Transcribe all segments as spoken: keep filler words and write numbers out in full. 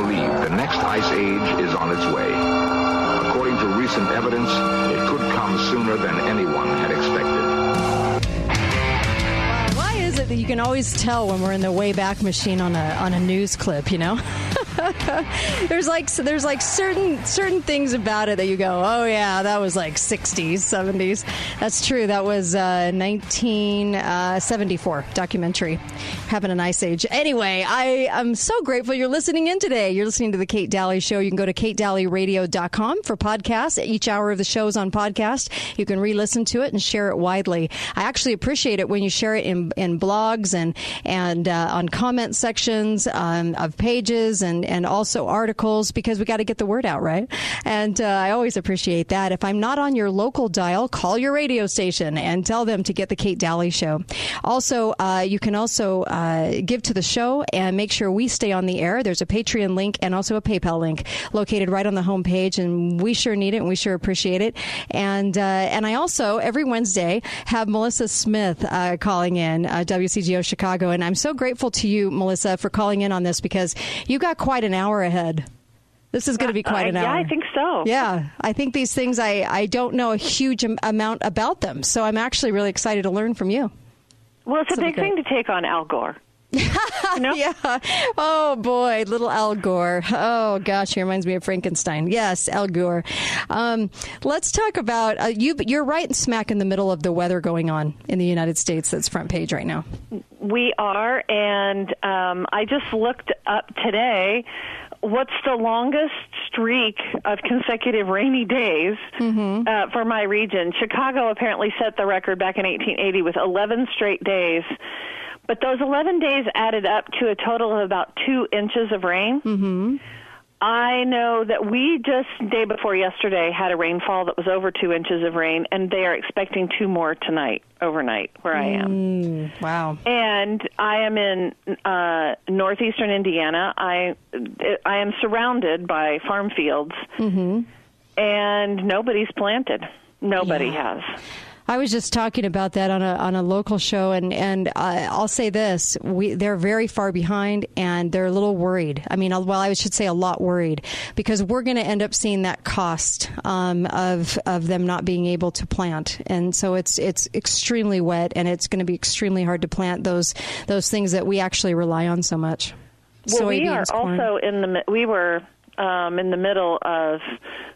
believe the next ice age is on its way. According to recent evidence, it could come sooner than anyone had expected. Why is it that you can always tell when we're in the Wayback Machine on a on a news clip, you know? There's like there's like certain certain things about it that you go, oh yeah, that was like sixties, seventies. That's true. That was uh, nineteen seventy-four documentary. Happened in Ice Age. Anyway, I am so grateful you're listening in today. You're listening to the Kate Daly Show. You can go to kate daly radio dot com for podcasts. Each hour of the show is on podcast. You can re-listen to it and share it widely. I actually appreciate it when you share it in in blogs and and uh, on comment sections um, of pages and. and also articles, because we got to get the word out, right? And uh, I always appreciate that. If I'm not on your local dial, call your radio station and tell them to get the Kate Daly Show. Also, uh, you can also uh, give to the show and make sure we stay on the air. There's a Patreon link and also a PayPal link located right on the homepage, and we sure need it and we sure appreciate it. And uh, and I also, every Wednesday, have Melissa Smith uh, calling in, uh, W C G O Chicago, and I'm so grateful to you, Melissa, for calling in on this, because you got quite an hour ahead. This is going to be quite an hour. Yeah, I think so. Yeah, I think these things, I, I don't know a huge amount about them, so I'm actually really excited to learn from you. Well, it's a big thing to take on Al Gore. No? Yeah. Oh, boy. Little Al Gore. Oh, gosh. He reminds me of Frankenstein. Yes, Al Gore. Um, let's talk about, uh, you, you're right smack in the middle of the weather going on in the United States that's front page right now. We are. And um, I just looked up today, what's the longest streak of consecutive rainy days mm-hmm. uh, for my region? Chicago apparently set the record back in eighteen eighty with eleven straight days. But those eleven days added up to a total of about two inches of rain. Mm-hmm. I know that we just, day before yesterday, had a rainfall that was over two inches of rain, and they are expecting two more tonight, overnight, where I am. Mm, wow. And I am in uh, northeastern Indiana. I, I am surrounded by farm fields, mm-hmm. and nobody's planted. Nobody yeah. has. I was just talking about that on a on a local show, and and uh, I'll say this: we they're very far behind, and they're a little worried. I mean, well, I should say a lot worried, because we're going to end up seeing that cost um, of of them not being able to plant, and so it's it's extremely wet, and it's going to be extremely hard to plant those those things that we actually rely on so much. Well, soybeans, we are also corn. in the we were. Um, in the middle of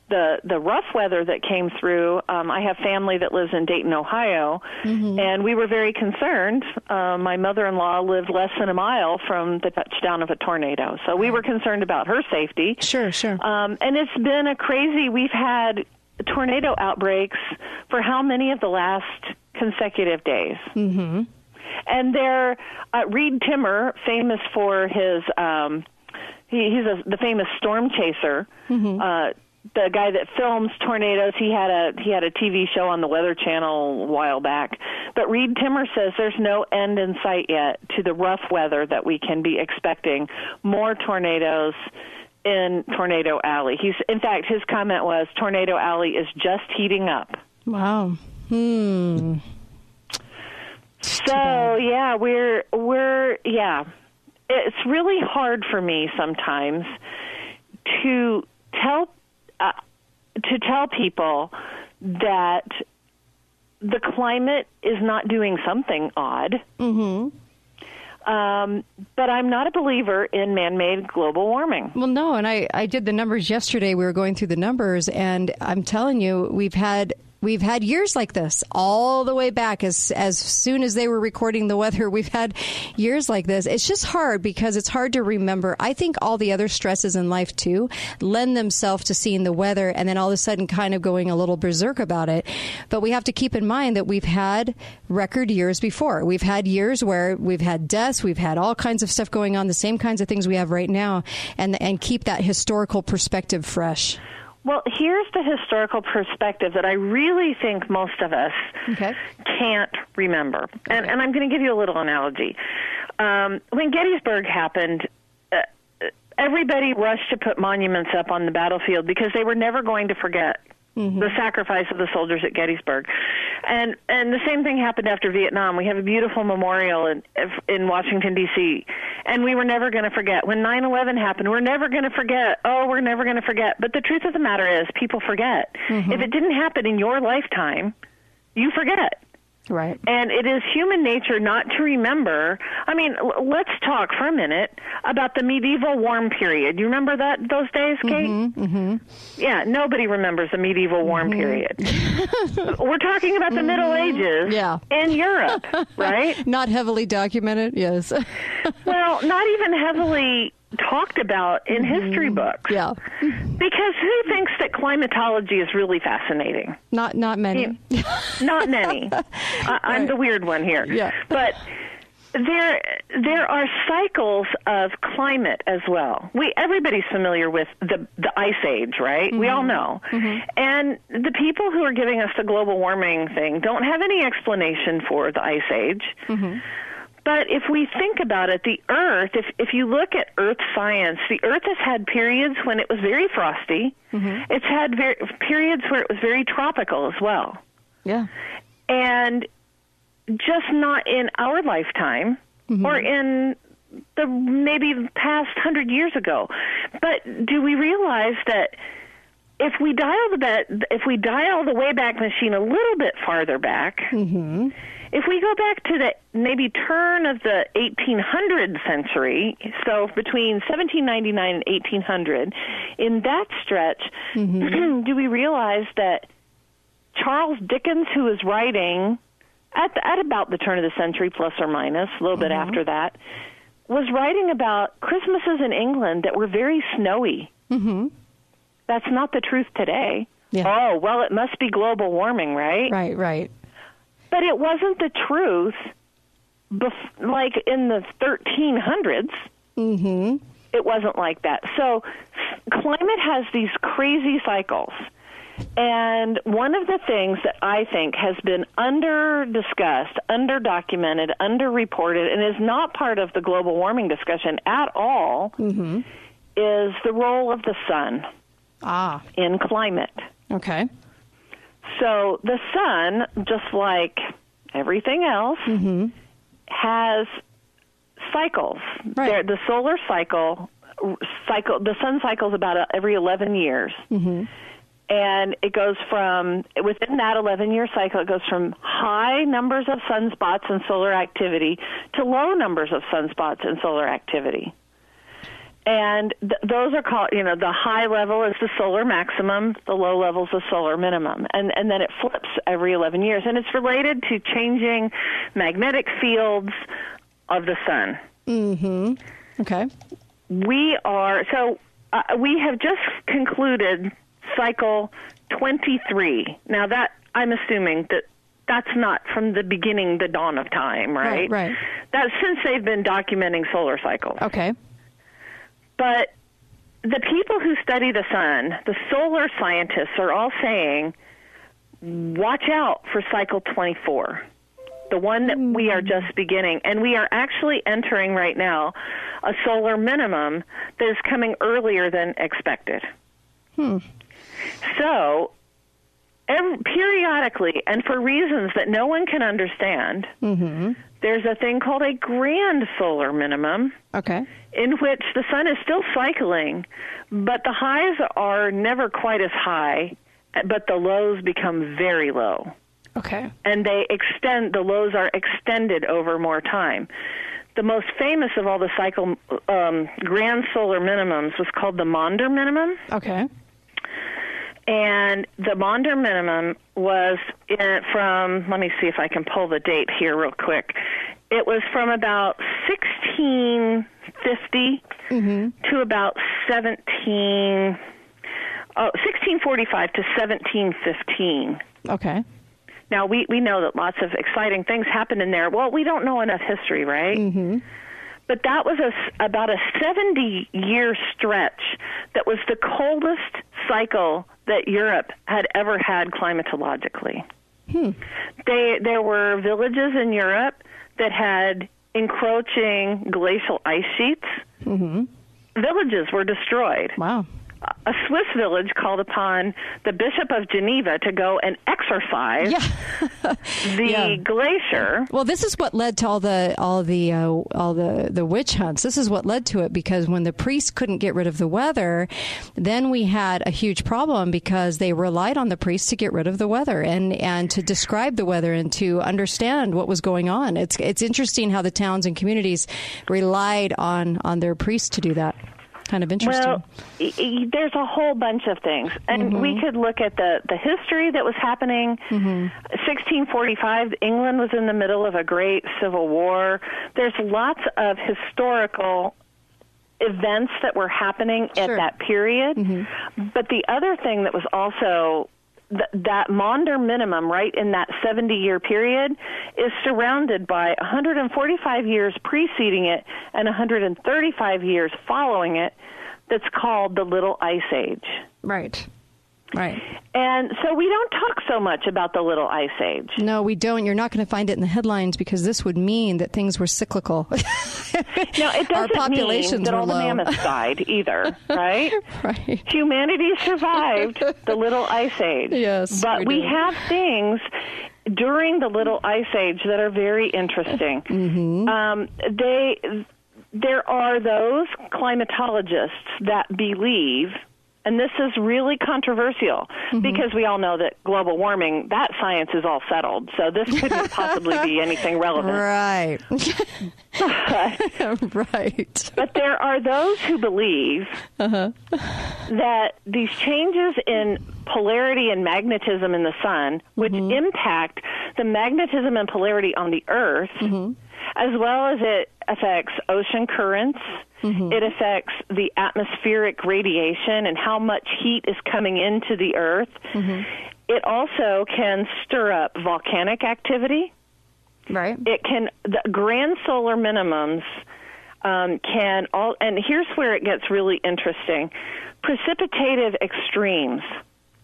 the the rough weather that came through. Um, I have family that lives in Dayton, Ohio, mm-hmm. and we were very concerned. Uh, my mother-in-law lived less than a mile from the touchdown of a tornado, so we were concerned about her safety. Sure, sure. Um, and it's been a crazy, we've had tornado outbreaks for how many of the last consecutive days? Mm-hmm. And there, uh, Reed Timmer, famous for his... Um, He, he's a, the famous storm chaser, mm-hmm. uh, the guy that films tornadoes. He had a he had a T V show on the Weather Channel a while back. But Reed Timmer says there's no end in sight yet to the rough weather that we can be expecting. More tornadoes in Tornado Alley. He's in fact his comment was Tornado Alley is just heating up. Wow. Hmm. So yeah, we're we're yeah. It's really hard for me sometimes to tell uh, to tell people that the climate is not doing something odd. Mm-hmm. Um, but I'm not a believer in man-made global warming. Well, no, and I, I did the numbers yesterday. We were going through the numbers, and I'm telling you, we've had... We've had years like this all the way back. As as soon as they were recording the weather, we've had years like this. It's just hard because it's hard to remember. I think all the other stresses in life, too, lend themselves to seeing the weather and then all of a sudden kind of going a little berserk about it. But we have to keep in mind that we've had record years before. We've had years where we've had deaths. We've had all kinds of stuff going on, the same kinds of things we have right now, and and keep that historical perspective fresh. Well, here's the historical perspective that I really think most of us okay. can't remember. Okay. And, and I'm going to give you a little analogy. Um, when Gettysburg happened, uh, everybody rushed to put monuments up on the battlefield because they were never going to forget mm-hmm. the sacrifice of the soldiers at Gettysburg. And and the same thing happened after Vietnam. We have a beautiful memorial in in Washington, D C, and we were never going to forget. When nine eleven happened, we're never going to forget. Oh, we're never going to forget. But the truth of the matter is, people forget. Mm-hmm. If it didn't happen in your lifetime, you forget. Right. And it is human nature not to remember. I mean, l- let's talk for a minute about the medieval warm period. You remember that those days, Kate? Mm-hmm, mm-hmm. Yeah, nobody remembers the medieval warm mm-hmm. period. We're talking about the mm-hmm. Middle Ages yeah. in Europe, right? Not heavily documented, yes. Well, not even heavily talked about in mm-hmm. history books. Yeah. Because who thinks that climatology is really fascinating? Not not many. Yeah. Not many. I, I'm right. the weird one here. Yeah. But there there are cycles of climate as well. We everybody's familiar with the the Ice Age, right? Mm-hmm. We all know. Mm-hmm. And the people who are giving us the global warming thing don't have any explanation for the Ice Age. Mm-hmm. But if we think about it, the Earth, if, if you look at Earth science, the Earth has had periods when it was very frosty. Mm-hmm. It's had very, periods where it was very tropical as well. Yeah. And just not in our lifetime mm-hmm. or in the maybe past hundred years ago. But do we realize that if we dial the, if we dial the Wayback Machine a little bit farther back, mm-hmm. if we go back to the maybe turn of the eighteen hundred century, so between seventeen ninety-nine and eighteen hundred, in that stretch, mm-hmm. do we realize that Charles Dickens, who was writing at, the, at about the turn of the century, plus or minus, a little mm-hmm. bit after that, was writing about Christmases in England that were very snowy. Mm-hmm. That's not the truth today. Yeah. Oh, well, it must be global warming, right? Right, right. But it wasn't the truth, bef- like in the thirteen hundreds. Mm-hmm. It wasn't like that. So climate has these crazy cycles. And one of the things that I think has been under-discussed, under-documented, under-reported, and is not part of the global warming discussion at all, mm-hmm. is the role of the sun ah. in climate. Okay. So the sun, just like everything else, mm-hmm. has cycles. Right. The solar cycle, cycle, the sun cycles about every eleven years. Mm-hmm. And it goes from, within that eleven-year cycle, it goes from high numbers of sunspots and solar activity to low numbers of sunspots and solar activity. And th- those are called, you know, the high level is the solar maximum, the low level is the solar minimum. And, and then it flips every eleven years. And it's related to changing magnetic fields of the sun. Mm-hmm. Okay. We are, so uh, we have just concluded cycle twenty-three. Now that, I'm assuming that that's not from the beginning, the dawn of time, right? Right, right. That's since they've been documenting solar cycles. Okay. But the people who study the sun, the solar scientists, are all saying, watch out for cycle twenty-four, the one that mm. we are just beginning. And we are actually entering right now a solar minimum that is coming earlier than expected. Hmm. So every, periodically, and for reasons that no one can understand, mm-hmm. there's a thing called a grand solar minimum, okay, in which the sun is still cycling, but the highs are never quite as high, but the lows become very low. Okay. And they extend, the lows are extended over more time. The most famous of all the cycle um, grand solar minimums was called the Maunder Minimum. Okay. And the Maunder Minimum was in, from, let me see if I can pull the date here real quick. It was from about sixteen fifty mm-hmm. to about seventeen, oh, sixteen forty-five to seventeen fifteen. Okay. Now, we, we know that lots of exciting things happened in there. Well, we don't know enough history, right? Mm-hmm. But that was a, about a seventy-year stretch that was the coldest cycle that Europe had ever had climatologically. Hmm. They, there were villages in Europe that had encroaching glacial ice sheets. Mm-hmm. Villages were destroyed. Wow. a Swiss village called upon the Bishop of Geneva to go and exorcise yeah. the yeah. glacier. Well, this is what led to all the all the uh, all the, the witch hunts. This is what led to it, because when the priests couldn't get rid of the weather, then we had a huge problem because they relied on the priests to get rid of the weather and, and to describe the weather and to understand what was going on. It's it's interesting how the towns and communities relied on, on their priests to do that. Kind of interesting. Well, e- e- there's a whole bunch of things, and mm-hmm. we could look at the, the history that was happening. Mm-hmm. sixteen forty-five, England was in the middle of a great civil war. There's lots of historical events that were happening sure. at that period. Mm-hmm. But the other thing that was also th- that Maunder Minimum, right in that seventy-year period, is surrounded by one hundred forty-five years preceding it and one hundred thirty-five years following it. That's called the Little Ice Age. Right. Right. And so we don't talk so much about the Little Ice Age. No, we don't. You're not going to find it in the headlines, because this would mean that things were cyclical. No, it doesn't Our populations mean that all low. The mammoths died either, right? Right. Humanity survived the Little Ice Age. Yes. But we, we have things during the Little Ice Age that are very interesting. Mm-hmm. Um, they, there are those climatologists that believe... And this is really controversial mm-hmm. because we all know that global warming, that science is all settled. So this couldn't possibly be anything relevant. Right. But, right. But there are those who believe uh-huh. that these changes in polarity and magnetism in the sun, which mm-hmm. impact the magnetism and polarity on the Earth, mm-hmm. as well as it affects ocean currents, mm-hmm. it affects the atmospheric radiation and how much heat is coming into the Earth. Mm-hmm. It also can stir up volcanic activity. Right. It can, the grand solar minimums um, can all, and here's where it gets really interesting, precipitative extremes.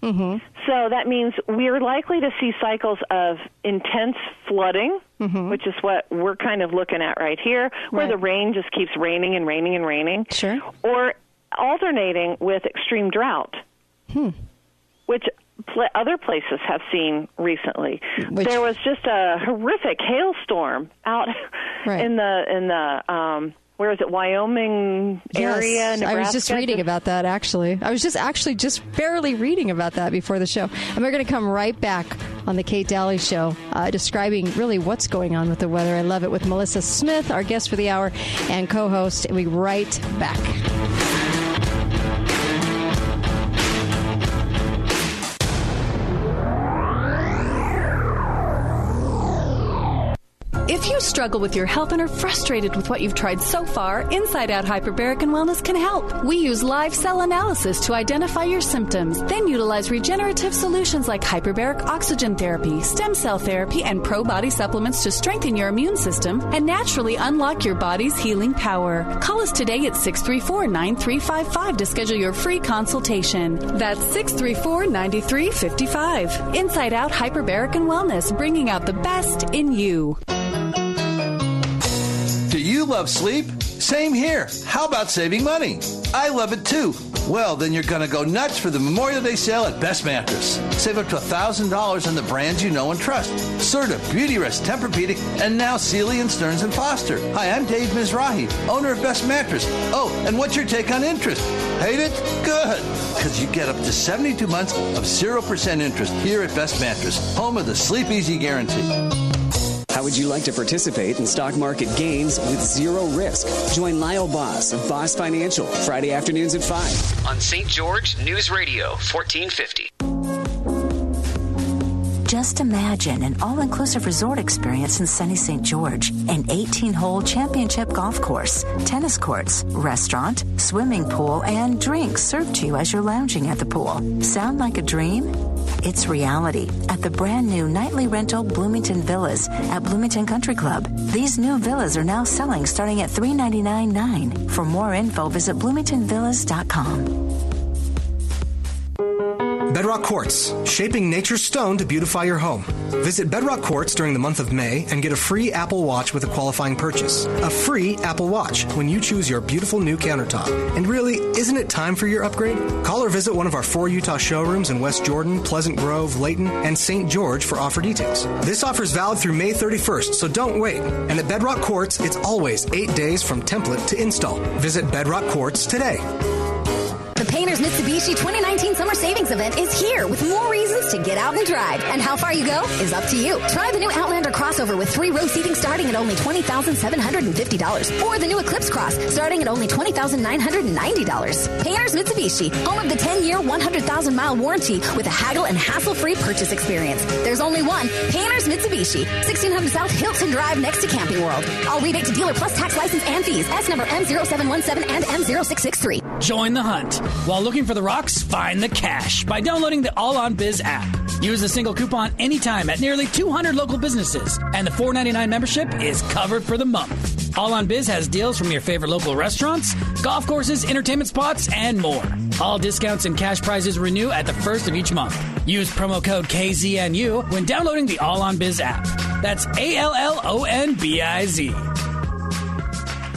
Mm-hmm. So that means we're likely to see cycles of intense flooding, mm-hmm. which is what we're kind of looking at right here, where right. the rain just keeps raining and raining and raining, sure. or alternating with extreme drought, hmm. which pl- other places have seen recently. Which... There was just a horrific hailstorm out right. in the in the. Um, Where is it? Wyoming area? Yes, Nebraska? I was just reading about that, actually. I was just actually just barely reading about that before the show. And we're going to come right back on the Kate Daly Show, uh, describing really what's going on with the weather. I love it, with Melissa Smith, our guest for the hour and co-host. We'll be right back. If you struggle with your health and are frustrated with what you've tried so far, Inside Out Hyperbaric and Wellness can help. We use live cell analysis to identify your symptoms, then utilize regenerative solutions like hyperbaric oxygen therapy, stem cell therapy, and pro-body supplements to strengthen your immune system and naturally unlock your body's healing power. Call us today at six three four, nine three five five to schedule your free consultation. That's six three four, nine three five five. Inside Out Hyperbaric and Wellness, bringing out the best in you. Do you love sleep? Same here. How about saving money? I love it too. Well, then you're going to go nuts for the Memorial Day sale at Best Mattress. Save up to one thousand dollars on the brands you know and trust. Serta, Beautyrest, Tempur-Pedic, and now Sealy and Stearns and Foster. Hi, I'm Dave Mizrahi, owner of Best Mattress. Oh, and what's your take on interest? Hate it? Good. Because you get up to seventy-two months of zero percent interest here at Best Mattress, home of the Sleep Easy Guarantee. How would you like to participate in stock market gains with zero risk? Join Lyle Boss of Boss Financial Friday afternoons at five on Saint George News Radio fourteen fifty. Just imagine an all-inclusive resort experience in sunny Saint George. An eighteen-hole championship golf course, tennis courts, restaurant, swimming pool, and drinks served to you as you're lounging at the pool. Sound like a dream? It's reality at the brand new nightly rental Bloomington Villas at Bloomington Country Club. These new villas are now selling starting at three hundred ninety-nine dollars. For more info, visit bloomington villas dot com. Bedrock Quartz, shaping nature's stone to beautify your home. Visit Bedrock Quartz during the month of May and get a free Apple Watch with a qualifying purchase. A free Apple Watch when you choose your beautiful new countertop. And really, isn't it time for your upgrade? Call or visit one of our four Utah showrooms in West Jordan, Pleasant Grove, Layton, and Saint George for offer details. This offer is valid through May thirty-first, so don't wait. And at Bedrock Quartz, it's always eight days from template to install. Visit Bedrock Quartz today. The Painters Mitsubishi twenty nineteen Summer Savings Event is here with more reasons to get out and drive. And how far you go is up to you. Try the new Outlander crossover with three-row seating starting at only twenty thousand seven hundred fifty dollars. Or the new Eclipse Cross starting at only twenty thousand nine hundred ninety dollars. Painters Mitsubishi, home of the ten-year, one hundred thousand mile warranty with a haggle and hassle-free purchase experience. There's only one Painters Mitsubishi, sixteen hundred South Hilton Drive next to Camping World. All rebate to dealer plus tax license and fees. S number M zero seven one seven and M zero six six three. Join the hunt. While looking for the rocks, find the cash by downloading the All On Biz app. Use a single coupon anytime at nearly two hundred local businesses, and the four ninety-nine membership is covered for the month. All On Biz has deals from your favorite local restaurants, golf courses, entertainment spots, and more. All discounts and cash prizes renew at the first of each month. Use promo code K Z N U when downloading the All On Biz app. That's A L L O N B I Z.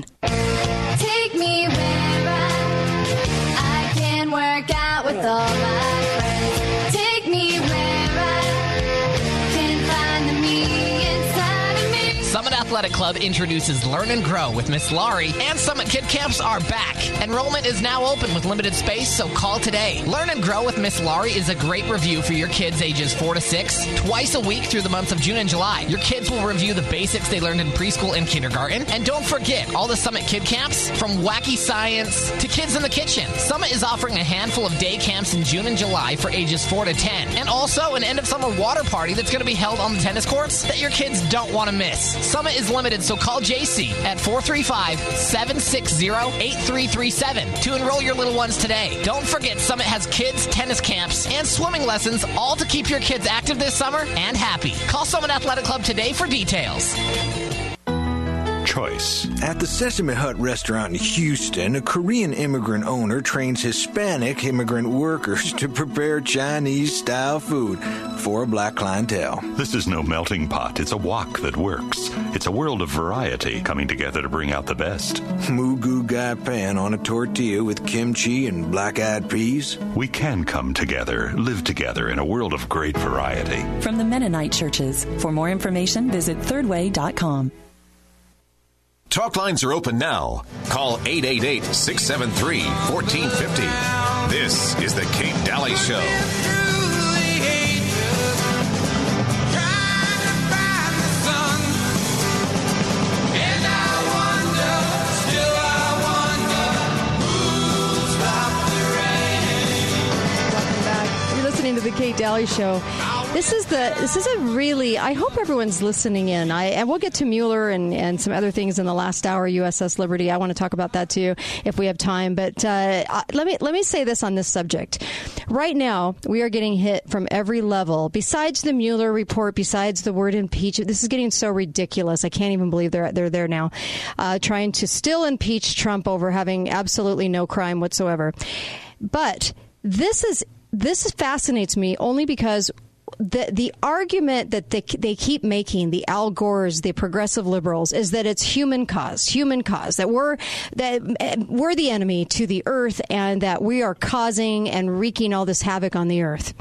Take me where I, I can work out with all my friends. Take me where I can find the me inside of me. Summit Athletic Club introduces Learn and Grow with Miss Laurie, and Summit Kid Camps are back. Enrollment is now open with limited space, so call today. Learn and Grow with Miss Laurie is a great review for your kids ages four to six, twice a week through the months of June and July. Your kids will review the basics they learned in preschool and kindergarten. And don't forget all the Summit Kid Camps, from wacky science to kids in the kitchen. Summit is offering a handful of day camps in June and July for ages four to ten, and also an end-of-summer water party that's going to be held on the tennis courts that your kids don't want to miss. Summit is limited, so call J C at four three five, seven six zero, eight three three seven to enroll your little ones today. Don't forget, Summit has kids, tennis camps, and swimming lessons, all to keep your kids active this summer and happy. Call Summit Athletic Club today for details. Choice. At the Sesame Hut restaurant in Houston, a Korean immigrant owner trains Hispanic immigrant workers to prepare Chinese-style food for a black clientele. This is no melting pot. It's a wok that works. It's a world of variety coming together to bring out the best. Mugu gai pan on a tortilla with kimchi and black-eyed peas. We can come together, live together in a world of great variety. From the Mennonite Churches. For more information, visit third way dot com. Talk lines are open now. Call eight eight eight, six seven three, one four five zero. This is the Kate Daly Show. Welcome back. You're listening to the Kate Daly Show. This is the this is a really, I hope everyone's listening in. I and we'll get to Mueller and, and some other things in the last hour. U S S Liberty, I want to talk about that too if we have time. But uh, let me let me say this on this subject. Right now, we are getting hit from every level. Besides the Mueller report, besides the word impeach, this is getting so ridiculous. I can't even believe they're they're there now, uh, trying to still impeach Trump over having absolutely no crime whatsoever. But this is this fascinates me only because. The the argument that they, they keep making, the Al Gores, the progressive liberals, is that it's human cause, human cause, that we're that we're the enemy to the earth and that we are causing and wreaking all this havoc on the earth.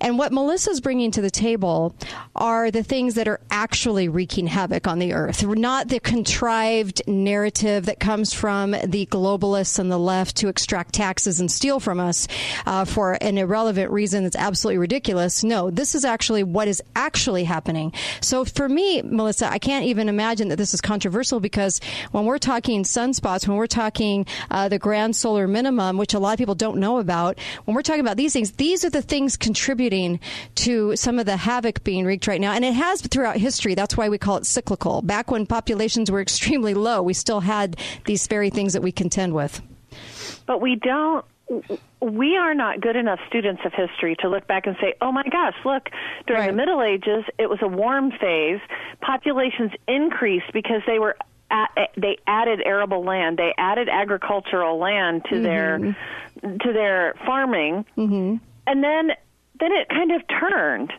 And what Melissa's bringing to the table are the things that are actually wreaking havoc on the earth, not the contrived narrative that comes from the globalists and the left to extract taxes and steal from us uh, for an irrelevant reason that's absolutely ridiculous. No. This is actually what is actually happening. So for me, Melissa, I can't even imagine that this is controversial, because when we're talking sunspots, when we're talking uh, the grand solar minimum, which a lot of people don't know about, when we're talking about these things, these are the things contributing to some of the havoc being wreaked right now. And it has throughout history. That's why we call it cyclical. Back when populations were extremely low, we still had these very things that we contend with. But we don't. We are not good enough students of history to look back and say, oh, my gosh, look, during right. the Middle Ages, it was a warm phase. Populations increased because they were at, they added arable land. They added agricultural land to mm-hmm. their to their farming. Mm-hmm. And then then it kind of turned,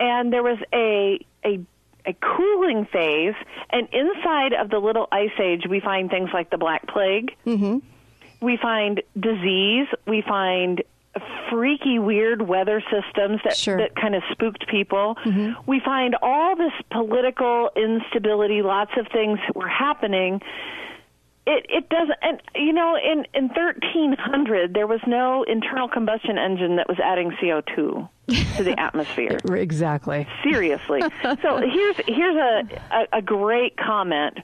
and there was a a a cooling phase. And inside of the Little Ice Age, we find things like the Black Plague. Mm-hmm. We find disease. We find freaky, weird weather systems that, sure. that kind of spooked people. Mm-hmm. We find all this political instability, lots of things that were happening. It, it doesn't, and you know, in, in thirteen hundred, there was no internal combustion engine that was adding C O two to the atmosphere. Exactly. Seriously. So here's here's a, a, a great comment.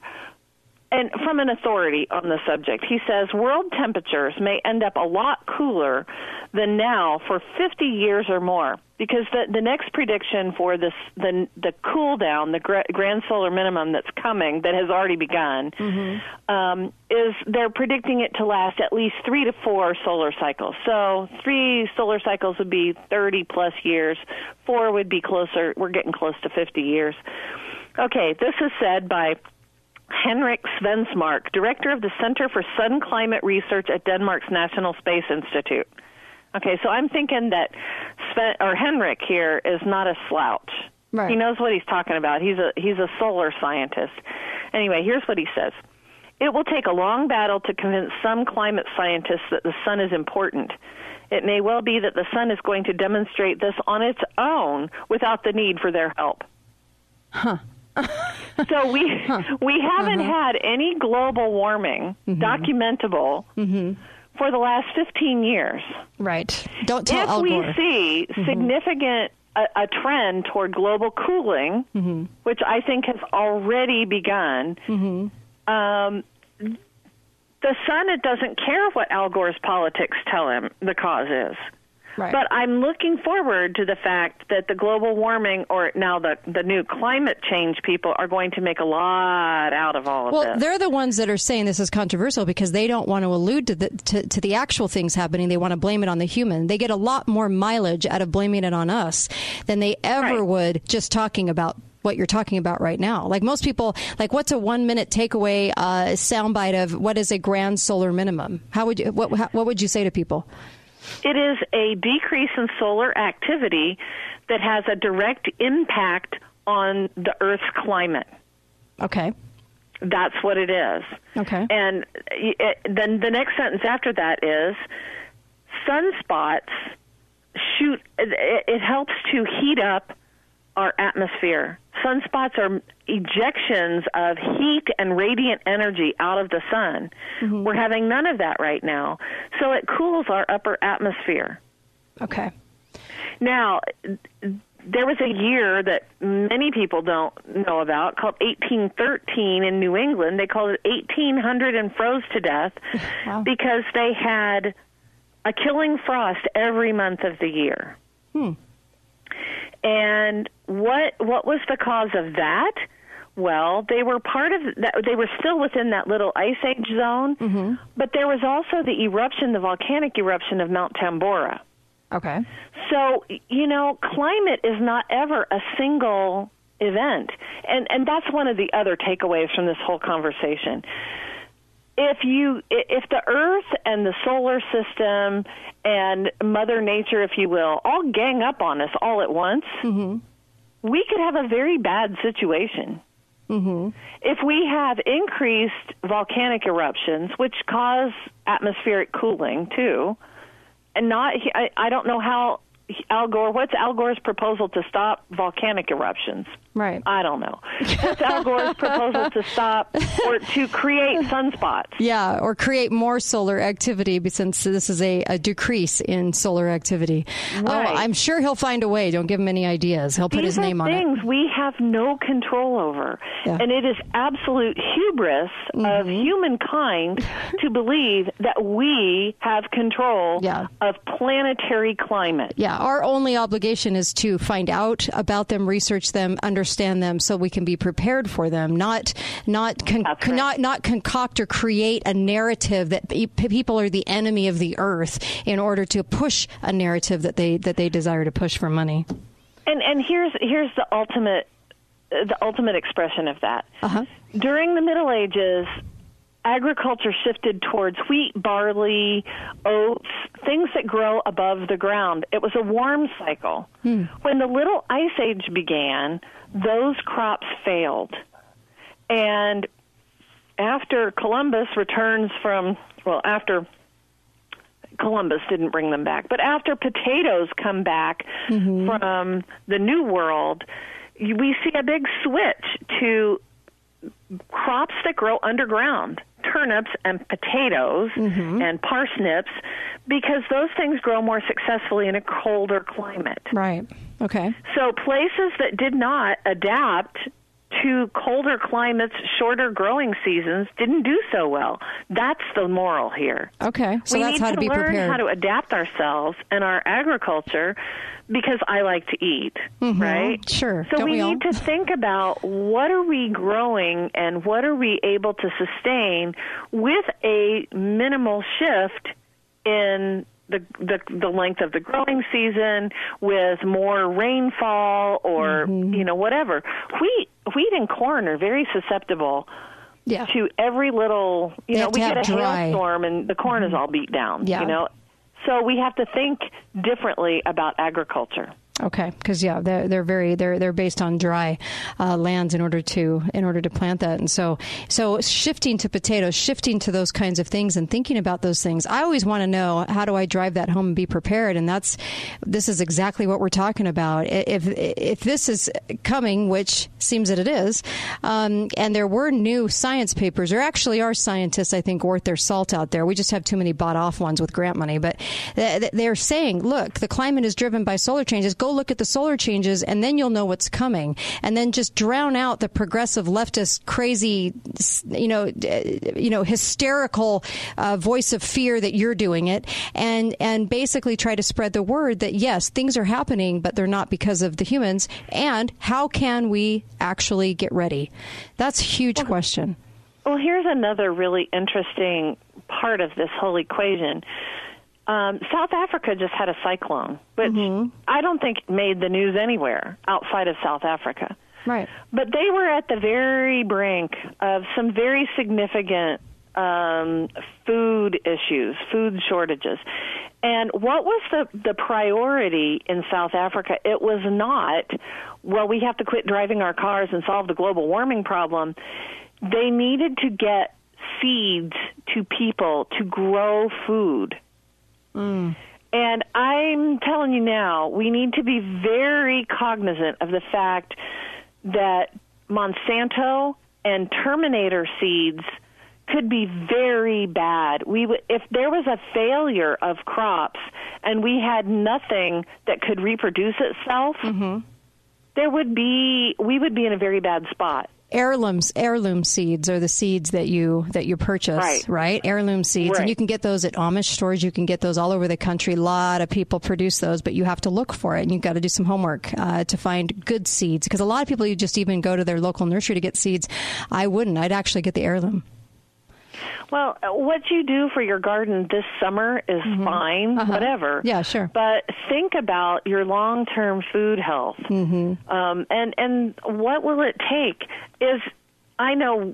And from an authority on the subject, he says, world temperatures may end up a lot cooler than now for fifty years or more, because the, the next prediction for this, the, the cool down, the gra- grand solar minimum that's coming, that has already begun, mm-hmm. um, is they're predicting it to last at least three to four solar cycles. So three solar cycles would be thirty plus years. Four would be closer. We're getting close to fifty years. Okay, this is said by Henrik Svensmark, director of the Center for Sun Climate Research at Denmark's National Space Institute. Okay, so I'm thinking that Sven, or Henrik here, is not a slouch. Right. He knows what he's talking about. He's a he's a solar scientist. Anyway, here's what he says. It will take a long battle to convince some climate scientists that the sun is important. It may well be that the sun is going to demonstrate this on its own without the need for their help. Huh. So we huh. we haven't uh-huh. had any global warming mm-hmm. documentable mm-hmm. for the last fifteen years. Right. Don't tell Al Gore. If we see mm-hmm. significant a, a trend toward global cooling, mm-hmm. which I think has already begun, mm-hmm. um, the sun, it doesn't care what Al Gore's politics tell him the cause is. Right. But I'm looking forward to the fact that the global warming, or now the, the new climate change people, are going to make a lot out of all of well, this. Well, they're the ones that are saying this is controversial because they don't want to allude to the, to, to the actual things happening. They want to blame it on the human. They get a lot more mileage out of blaming it on us than they ever right. would just talking about what you're talking about right now. Like most people, like what's a one minute takeaway uh, soundbite of what is a grand solar minimum? How would you, what, what would you say to people? It is a decrease in solar activity that has a direct impact on the Earth's climate. Okay. That's what it is. Okay. And it, then the next sentence after that is sunspots shoot, it, it helps to heat up our atmosphere. Sunspots are ejections of heat and radiant energy out of the sun. Mm-hmm. We're having none of that right now. So it cools our upper atmosphere. Okay. Now, there was a year that many people don't know about called eighteen thirteen in New England. They called it eighteen hundred and froze to death wow. because they had a killing frost every month of the year. Hmm. And what what was the cause of that? Well, they were part of that, they were still within that Little Ice Age zone, mm-hmm. but there was also the eruption, the volcanic eruption of Mount Tambora. Okay. So, you know, climate is not ever a single event. And and that's one of the other takeaways from this whole conversation. If you, if the Earth and the solar system and Mother Nature, if you will, all gang up on us all at once, mm-hmm. we could have a very bad situation. Mm-hmm. If we have increased volcanic eruptions, which cause atmospheric cooling too, and not, I, I don't know how Al Gore, what's Al Gore's proposal to stop volcanic eruptions? Right. I don't know. That's Al Gore's proposal to stop or to create sunspots. Yeah, or create more solar activity, since this is a, a decrease in solar activity. Right. Oh, I'm sure he'll find a way. Don't give him any ideas. He'll put These his name on it. These are things we have no control over. Yeah. And it is absolute hubris mm-hmm. of humankind to believe that we have control yeah. of planetary climate. Yeah, our only obligation is to find out about them, research them, understand Understand them, so we can be prepared for them. Not, not, con- con- not, not concoct or create a narrative that pe- people are the enemy of the earth in order to push a narrative that they that they desire to push for money. And and here's here's the ultimate the ultimate expression of that. Uh-huh. During the Middle Ages, agriculture shifted towards wheat, barley, oats, things that grow above the ground. It was a warm cycle. Hmm. When the Little Ice Age began, those crops failed. And after Columbus returns from, well, after Columbus didn't bring them back, but after potatoes come back mm-hmm. from the New World, we see a big switch to crops that grow underground. Turnips and potatoes mm-hmm. and parsnips, because those things grow more successfully in a colder climate. Right. Okay. So places that did not adapt to colder climates, shorter growing seasons, didn't do so well. That's the moral here. Okay. So we that's need how to, to be prepared. We need to learn how to adapt ourselves and our agriculture, because I like to eat, mm-hmm. right? Sure. So Don't we, we need to think about what are we growing and what are we able to sustain with a minimal shift in The, the the length of the growing season, with more rainfall or mm-hmm. you know whatever. Wheat wheat and corn are very susceptible yeah. to every little you they know we get a hailstorm and the corn mm-hmm. is all beat down. Yeah. You know, so we have to think differently about agriculture. Okay, because yeah, they're they're very they're they're based on dry uh, lands in order to in order to plant that, and so so shifting to potatoes, shifting to those kinds of things, and thinking about those things. I always want to know, how do I drive that home and be prepared? And that's this is exactly what we're talking about. If if this is coming, which seems that it is, um, and there were new science papers, there actually are scientists I think worth their salt out there. We just have too many bought off ones with grant money, but they're saying, look, the climate is driven by solar changes. Go look at the solar changes, and then you'll know what's coming. And then just drown out the progressive leftist crazy, you know, you know, hysterical uh, voice of fear that you're doing it, and and basically try to spread the word that yes, things are happening, but they're not because of the humans. And how can we actually get ready? That's a huge well, question. Well, here's another really interesting part of this whole equation. Um, South Africa just had a cyclone, which mm-hmm. I don't think made the news anywhere outside of South Africa. Right. But they were at the very brink of some very significant um, food issues, food shortages. And what was the, the priority in South Africa? It was not, well, we have to quit driving our cars and solve the global warming problem. They needed to get seeds to people to grow food. Mm. And I'm telling you now, we need to be very cognizant of the fact that Monsanto and Terminator seeds could be very bad. We w- if there was a failure of crops and we had nothing that could reproduce itself, mm-hmm. there would be we would be in a very bad spot. Heirlooms, heirloom seeds are the seeds that you that you purchase, right? right? Heirloom seeds. Right. And you can get those at Amish stores. You can get those all over the country. A lot of people produce those, but you have to look for it, and you've got to do some homework uh, to find good seeds. Because a lot of people, you just even go to their local nursery to get seeds. I wouldn't. I'd actually get the heirloom. Well, what you do for your garden this summer is mm-hmm. fine, uh-huh. whatever. Yeah, sure. But think about your long-term food health. Mm-hmm. Um, and, and what will it take is, I know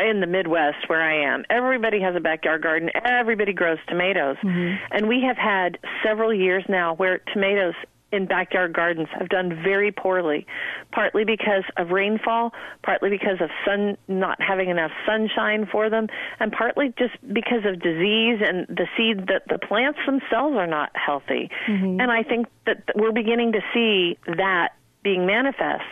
in the Midwest where I am, everybody has a backyard garden. Everybody grows tomatoes. Mm-hmm. And we have had several years now where tomatoes in backyard gardens have done very poorly, partly because of rainfall, partly because of sun not having enough sunshine for them, and partly just because of disease and the seed that the plants themselves are not healthy. Mm-hmm. And I think that we're beginning to see that being manifest.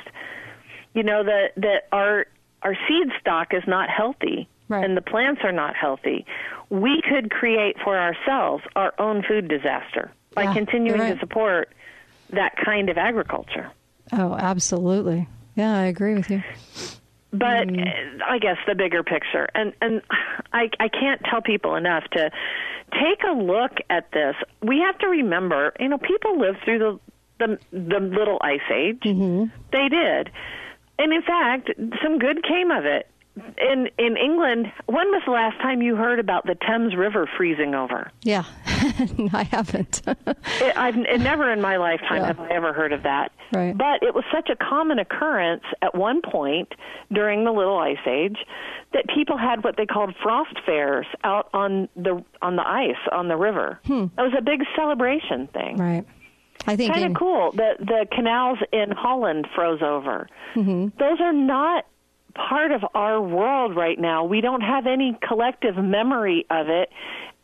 you know, that that our our seed stock is not healthy. Right. And the plants are not healthy. We could create for ourselves our own food disaster by yeah, continuing right. to support that kind of agriculture. Oh, absolutely. Yeah, I agree with you. But mm. I guess the bigger picture, and, and I, I can't tell people enough to take a look at this. We have to remember, you know, people lived through the the, the Little Ice Age. Mm-hmm. They did. And in fact, some good came of it. In in England, when was the last time you heard about the Thames River freezing over? Yeah, I haven't. it, I've it never in my lifetime yeah. have I ever heard of that. Right. But it was such a common occurrence at one point during the Little Ice Age that people had what they called frost fairs out on the on the ice on the river. Hmm. It was a big celebration thing. Right. I think kind of in... cool. The the canals in Holland froze over. Mm-hmm. Those are not part of our world right now. We don't have any collective memory of it,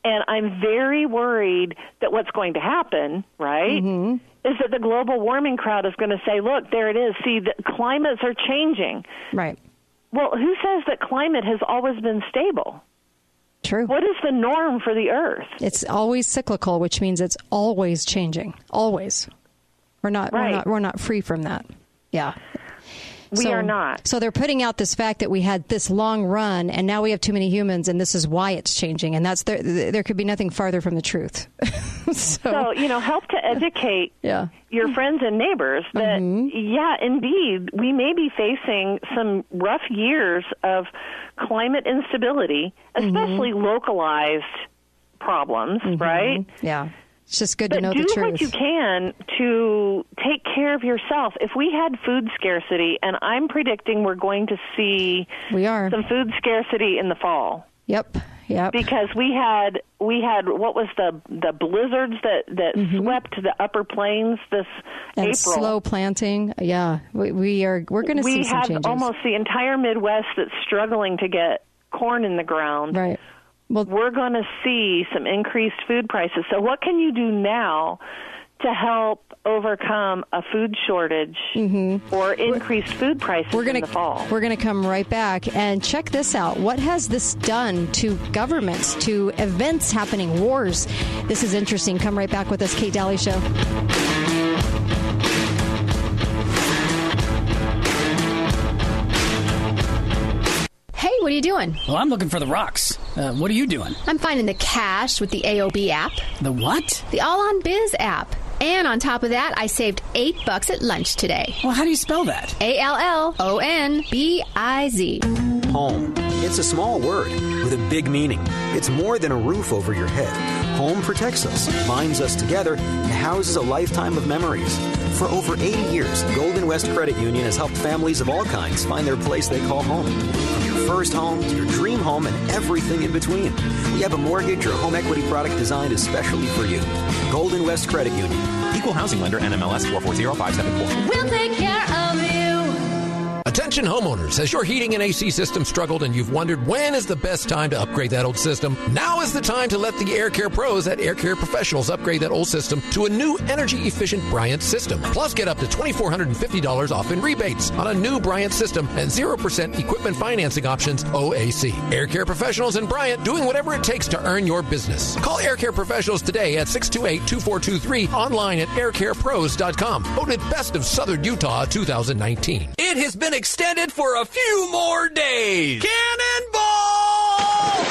and I'm very worried that what's going to happen, right, mm-hmm. is that the global warming crowd is going to say, look, there it is. See, the climates are changing. Right. Well, who says that climate has always been stable? True. What is the norm for the Earth? It's always cyclical, which means it's always changing. Always. We're not, right. we're not, we're not free from that. Yeah. We so, are not. So they're putting out this fact that we had this long run, and now we have too many humans, and this is why it's changing. And that's there. There could be nothing farther from the truth. so, so, you know, help to educate yeah. your friends and neighbors that, mm-hmm. yeah, indeed, we may be facing some rough years of climate instability, especially mm-hmm. localized problems, mm-hmm. right? Yeah. It's just good but to know the truth. Do what you can to take care of yourself. If we had food scarcity, and I'm predicting we're going to see we are. some food scarcity in the fall. Yep, yep. Because we had we had what was the the blizzards that that mm-hmm. swept the upper plains this and April. Slow planting. Yeah, we, we are we're going to we see some changes. We have almost the entire Midwest that's struggling to get corn in the ground. Right. Well, we're going to see some increased food prices. So what can you do now to help overcome a food shortage mm-hmm. or increased food prices we're gonna, in the fall? We're going to come right back and check this out. What has this done to governments, to events happening, wars? This is interesting. Come right back with us, Kate Daly Show. What are you doing? Well, I'm looking for the rocks. Uh, what are you doing? I'm finding the cash with the A O B app. The what? The All On Biz app. And on top of that, I saved eight bucks at lunch today. Well, how do you spell that? A L L O N B I Z. Home. It's a small word with a big meaning. It's more than a roof over your head. Home protects us, binds us together, and houses a lifetime of memories. For over eighty years, Golden West Credit Union has helped families of all kinds find their place they call home. First home to your dream home and everything in between. We have a mortgage or home equity product designed especially for you. Golden West Credit Union. Equal housing lender N M L S four four zero five seven four. We'll take care of you. Attention homeowners, has your heating and A C system struggled and you've wondered when is the best time to upgrade that old system? Now is the time to let the Air Care pros at Air Care Professionals upgrade that old system to a new energy-efficient Bryant system. Plus, get up to two thousand four hundred fifty dollars off in rebates on a new Bryant system and zero percent equipment financing options, O A C. Air Care Professionals and Bryant, doing whatever it takes to earn your business. Call Air Care Professionals today at six two eight, two four two three, online at air care pros dot com. Voted Best of Southern Utah two thousand nineteen. It has been extended for a few more days. Cannonball!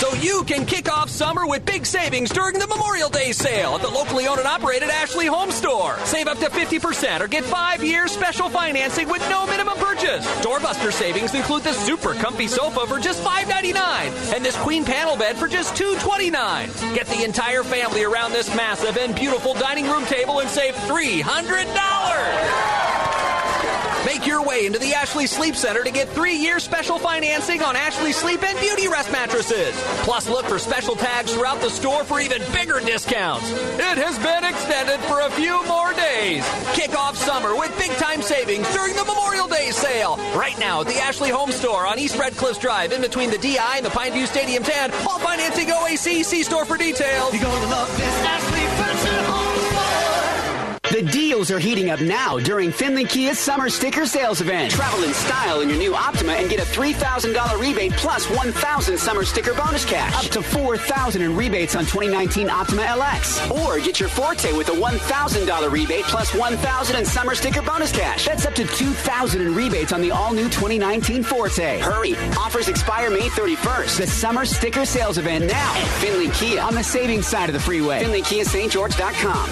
So you can kick off summer with big savings during the Memorial Day sale at the locally owned and operated Ashley Home Store. Save up to fifty percent or get five year special financing with no minimum purchase. Doorbuster savings include the super comfy sofa for just five ninety-nine and this queen panel bed for just two twenty-nine. Get the entire family around this massive and beautiful dining room table and save three hundred dollars. Make your way into the Ashley Sleep Center to get three year special financing on Ashley Sleep and Beauty Rest mattresses. Plus, look for special tags throughout the store for even bigger discounts. It has been extended for a few more days. Kick off summer with big-time savings during the Memorial Day sale. Right now at the Ashley Home Store on East Redcliffe Drive in between the D I and the Pineview Stadium Tan. All financing O A C. See store for details. You're going to love this Ashley Furniture Home Store. The deals are heating up now during Finland Kia's summer sticker sales event. Travel in style in your new Optima and get a three thousand dollars rebate plus one thousand dollars summer sticker bonus cash. Up to four thousand dollars in rebates on twenty nineteen Optima L X. Or get your Forte with a one thousand dollars rebate plus one thousand dollars in summer sticker bonus cash. That's up to two thousand dollars in rebates on the all-new twenty nineteen Forte. Hurry. Offers expire May thirty-first. The summer sticker sales event now at Finley Kia on the savings side of the freeway. Finley Kia Saint George dot com.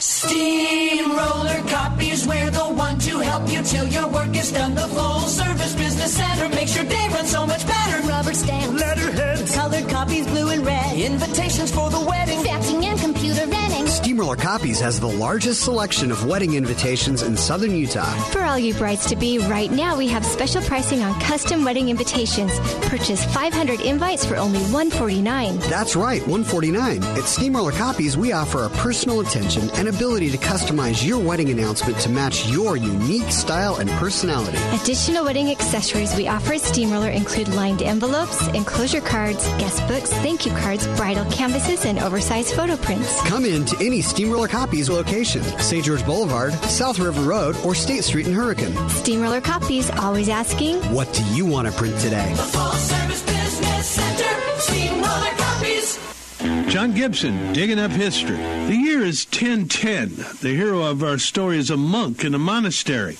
Steamroller Copies, we're the one to help you till your work is done. The full service business center makes your day run so much better. Rubber stamps, letterheads, colored copies, blue and red, invitations for the wedding, faxing and computer renting. Steamroller Copies has the largest selection of wedding invitations in southern Utah. For all you brides-to-be, right now we have special pricing on custom wedding invitations. Purchase five hundred invites for only one hundred forty-nine dollars. That's right, one hundred forty-nine dollars. At Steamroller Copies, we offer a personal attention and ability to customize your wedding announcement to match your unique style and personality. Additional wedding accessories we offer at Steamroller include lined envelopes, enclosure cards, guest books, thank you cards, bridal canvases, and oversized photo prints. Come in to any Steamroller Copies location, Saint George Boulevard, South River Road, or State Street in Hurricane. Steamroller Copies, always asking, what do you want to print today? The Full Service Business Center, Steamroller Copies. John Gibson, digging up history. The year is ten ten. The hero of our story is a monk in a monastery.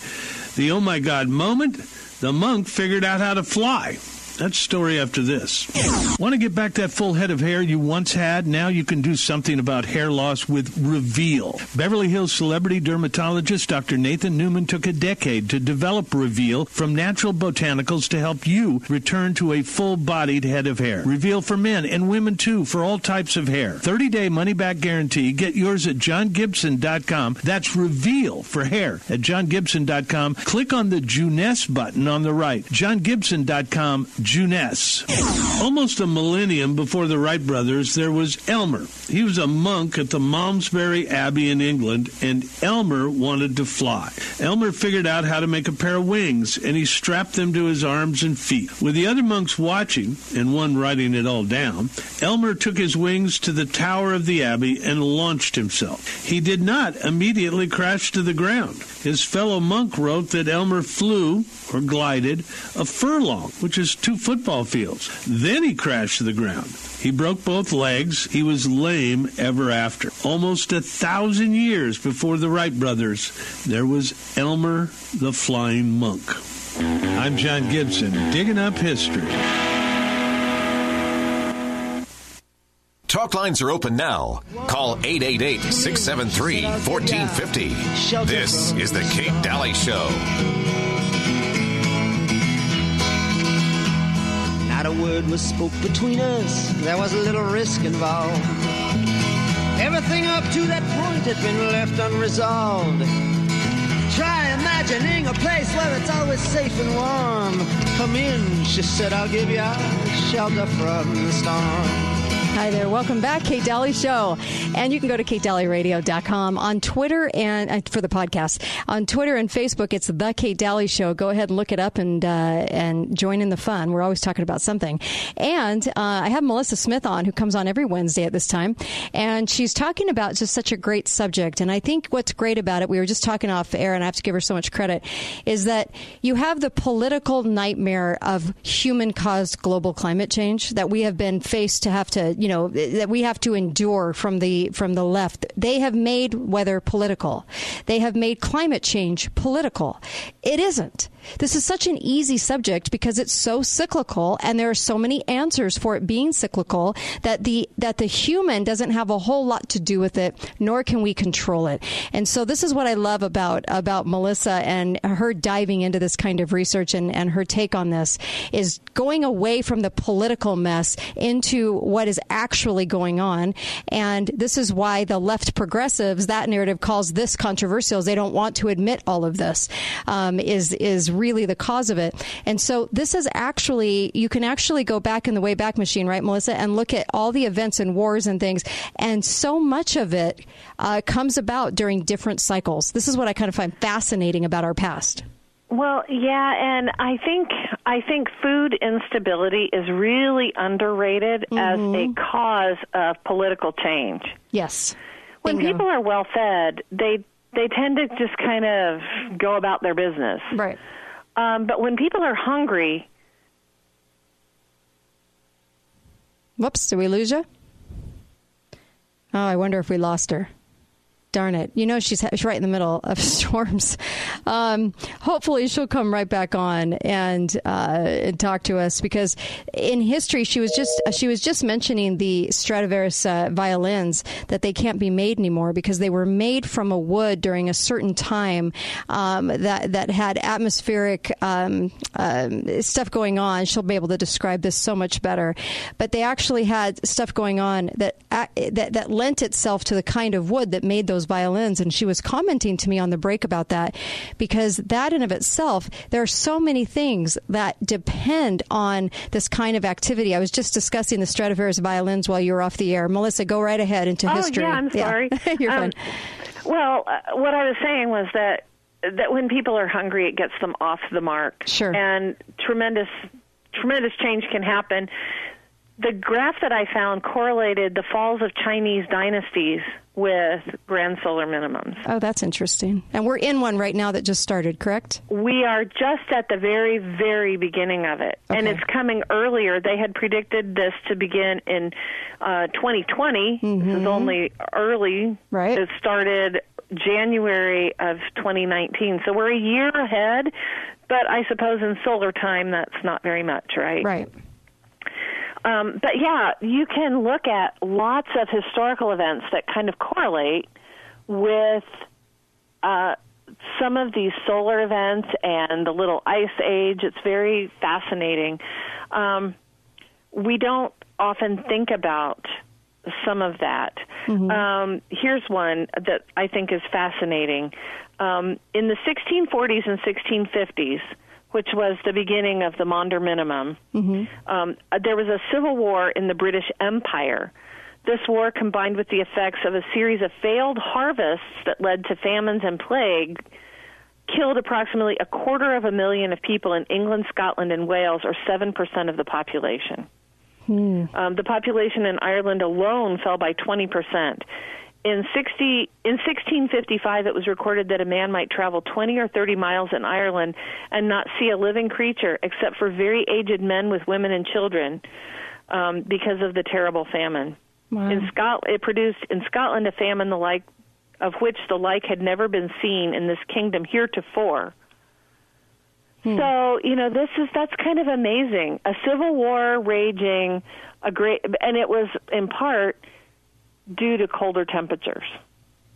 The oh my God moment, the monk figured out how to fly. That's story after this. Want to get back that full head of hair you once had? Now you can do something about hair loss with Reveal. Beverly Hills celebrity dermatologist Doctor Nathan Newman took a decade to develop Reveal from natural botanicals to help you return to a full-bodied head of hair. Reveal for men and women, too, for all types of hair. thirty-day money-back guarantee. Get yours at john gibson dot com. That's Reveal for hair at john gibson dot com. Click on the Juness button on the right. john gibson dot com. Juness. Almost a millennium before the Wright brothers, there was Elmer. He was a monk at the Malmesbury Abbey in England, and Elmer wanted to fly. Elmer figured out how to make a pair of wings, and he strapped them to his arms and feet. With the other monks watching, and one writing it all down, Elmer took his wings to the tower of the abbey and launched himself. He did not immediately crash to the ground. His fellow monk wrote that Elmer flew, or glided, a furlong, which is two football fields. Then he crashed to the ground. He broke both legs. He was lame ever after. Almost a thousand years before the Wright brothers, there was Elmer the Flying Monk. I'm John Gibson, digging up history. Talk lines are open now. Call eight eight eight, six seven three, one four five zero. This is the Kate Daly Show. Not a word was spoke between us. There was a little risk involved. Everything up to that point had been left unresolved. Try imagining a place where it's always safe and warm. Come in, she said, I'll give you shelter from the storm. Hi there. Welcome back. Kate Daly Show. And you can go to kate daly radio dot com on Twitter and uh, for the podcast. On Twitter and Facebook, it's The Kate Daly Show. Go ahead and look it up and uh, and join in the fun. We're always talking about something. And uh, I have Melissa Smith on, who comes on every Wednesday at this time. And she's talking about just such a great subject. And I think what's great about it, we were just talking off air, and I have to give her so much credit, is that you have the political nightmare of human-caused global climate change that we have been faced to have to, you know, that we have to endure from the from the left. They have made weather political. They have made climate change political. It isn't. This is such an easy subject because it's so cyclical, and there are so many answers for it being cyclical that the that the human doesn't have a whole lot to do with it, nor can we control it. And so this is what I love about about Melissa and her diving into this kind of research, and, and her take on this is going away from the political mess into what is actually going on. And this is why the left progressives, that narrative calls this controversial. They don't want to admit all of this um, is is really the cause of it. And so this is actually, you can actually go back in the Wayback Machine, right, Melissa, and look at all the events and wars and things. And so much of it uh, comes about during different cycles. This is what I kind of find fascinating about our past. Well, yeah, and I think I think food instability is really underrated mm-hmm. as a cause of political change. Yes. When Bingo. people are well fed, they they tend to just kind of go about their business. Right. Um, but when people are hungry... Whoops, did we lose you? Oh, I wonder if we lost her. Darn it. You know, she's, she's right in the middle of storms. Um, hopefully she'll come right back on and, uh, and talk to us, because in history, she was just she was just mentioning the Stradivarius uh, violins, that they can't be made anymore because they were made from a wood during a certain time um, that, that had atmospheric um, um, stuff going on. She'll be able to describe this so much better. But they actually had stuff going on that uh, that, that lent itself to the kind of wood that made those violins. And she was commenting to me on the break about that, because that in of itself, there are so many things that depend on this kind of activity. I was just discussing the Stradivarius violins while you were off the air. Melissa, go right ahead into oh, history. Oh, yeah, I'm sorry. Yeah. You're um, fine. Well, uh, what I was saying was that that when people are hungry, it gets them off the mark. Sure. And tremendous, tremendous change can happen. The graph that I found correlated the falls of Chinese dynasties with grand solar minimums. Oh, that's interesting. And we're in one right now that just started, correct? We are just at the very, very beginning of it. Okay. And it's coming earlier. They had predicted this to begin in uh, twenty twenty. Mm-hmm. This is only early. Right. It started January of twenty nineteen. So we're a year ahead, but I suppose in solar time, that's not very much, right? Right. Um, but, yeah, you can look at lots of historical events that kind of correlate with uh, some of these solar events and the Little Ice Age. It's very fascinating. Um, we don't often think about some of that. Mm-hmm. Um, here's one that I think is fascinating. Um, in the sixteen forties and sixteen fifties, which was the beginning of the Maunder Minimum. Mm-hmm. Um, there was a civil war in the British Empire. This war, combined with the effects of a series of failed harvests that led to famines and plague, killed approximately a quarter of a million of people in England, Scotland, and Wales, or seven percent of the population. Mm. Um, the population in Ireland alone fell by twenty percent. In sixteen fifty-five, it was recorded that a man might travel twenty or thirty miles in Ireland and not see a living creature except for very aged men with women and children um, because of the terrible famine. Wow. In Scot- it produced in Scotland a famine the like of which the like had never been seen in this kingdom heretofore. Hmm. So, you know, this is that's kind of amazing. A civil war raging, a great, and it was in part due to colder temperatures.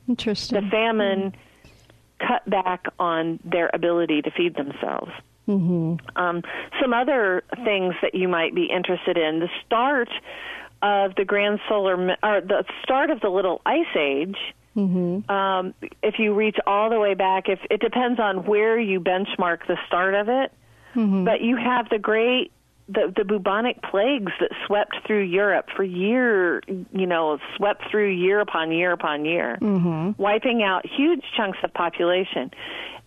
Interesting. The famine mm-hmm. cut back on their ability to feed themselves. Mm-hmm. Um, some other things that you might be interested in, the start of the grand solar, or the start of the Little Ice Age, mm-hmm. um, if you reach all the way back, if it depends on where you benchmark the start of it, mm-hmm. but you have the great The, the bubonic plagues that swept through Europe for year, you know, swept through year upon year upon year, mm-hmm. wiping out huge chunks of population.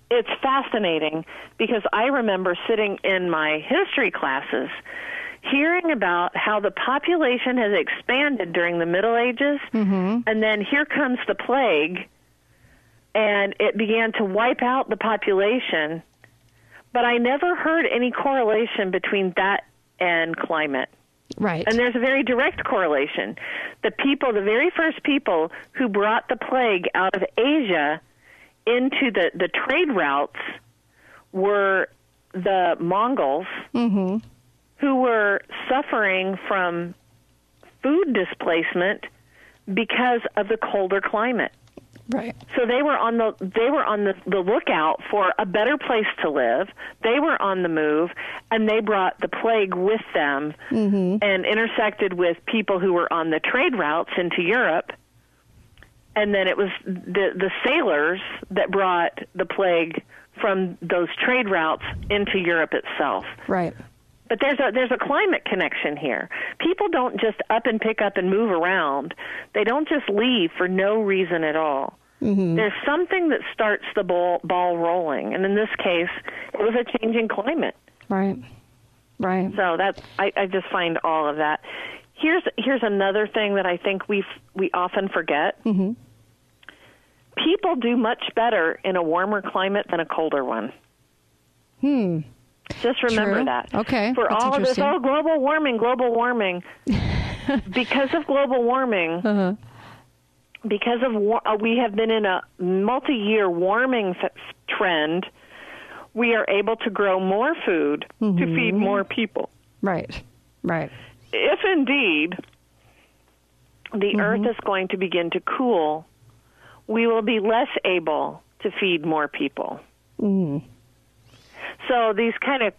It's fascinating because I remember sitting in my history classes hearing about how the population has expanded during the Middle Ages, mm-hmm. and then here comes the plague, and it began to wipe out the population. But I never heard any correlation between that and climate. Right. And there's a very direct correlation. The people, the very first people who brought the plague out of Asia into the, the trade routes were the Mongols, mm-hmm. who were suffering from food displacement because of the colder climate. Right. So they were on the they were on the, the lookout for a better place to live. They were on the move, and they brought the plague with them, mm-hmm. and intersected with people who were on the trade routes into Europe. And then it was the the sailors that brought the plague from those trade routes into Europe itself. Right. But there's a there's a climate connection here. People don't just up and pick up and move around. They don't just leave for no reason at all. Mm-hmm. There's something that starts the ball, ball rolling, and in this case, it was a changing climate. Right, right. So that's I, I just find all of that. Here's here's another thing that I think we we often forget. Mm-hmm. people do much better in a warmer climate than a colder one. Hmm. Just remember True. that. Okay. For That's all of this, oh, global warming, global warming. Because of global warming, uh-huh. because of war- we have been in a multi-year warming f- trend, we are able to grow more food mm-hmm. to feed more people. Right, right. If indeed the mm-hmm. earth is going to begin to cool, we will be less able to feed more people. Mm. So these kind of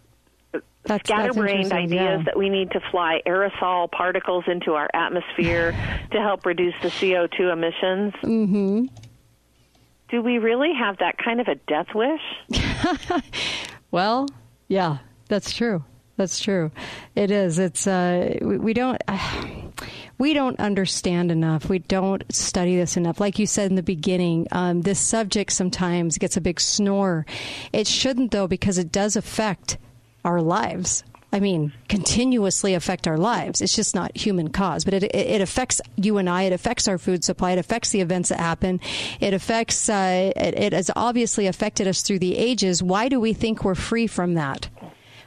that's, scatterbrained that's ideas yeah. that we need to fly aerosol particles into our atmosphere to help reduce the C O two emissions. Mm-hmm. Do we really have that kind of a death wish? Well, yeah, that's true. That's true. It is. It's uh, we, we don't... Uh, We don't understand enough. We don't study this enough. Like you said in the beginning, um, this subject sometimes gets a big snore. It shouldn't, though, because it does affect our lives. I mean, continuously affect our lives. It's just not human caused, but it, it, it affects you and I. It affects our food supply. It affects the events that happen. It affects, uh, it, it has obviously affected us through the ages. Why do we think we're free from that?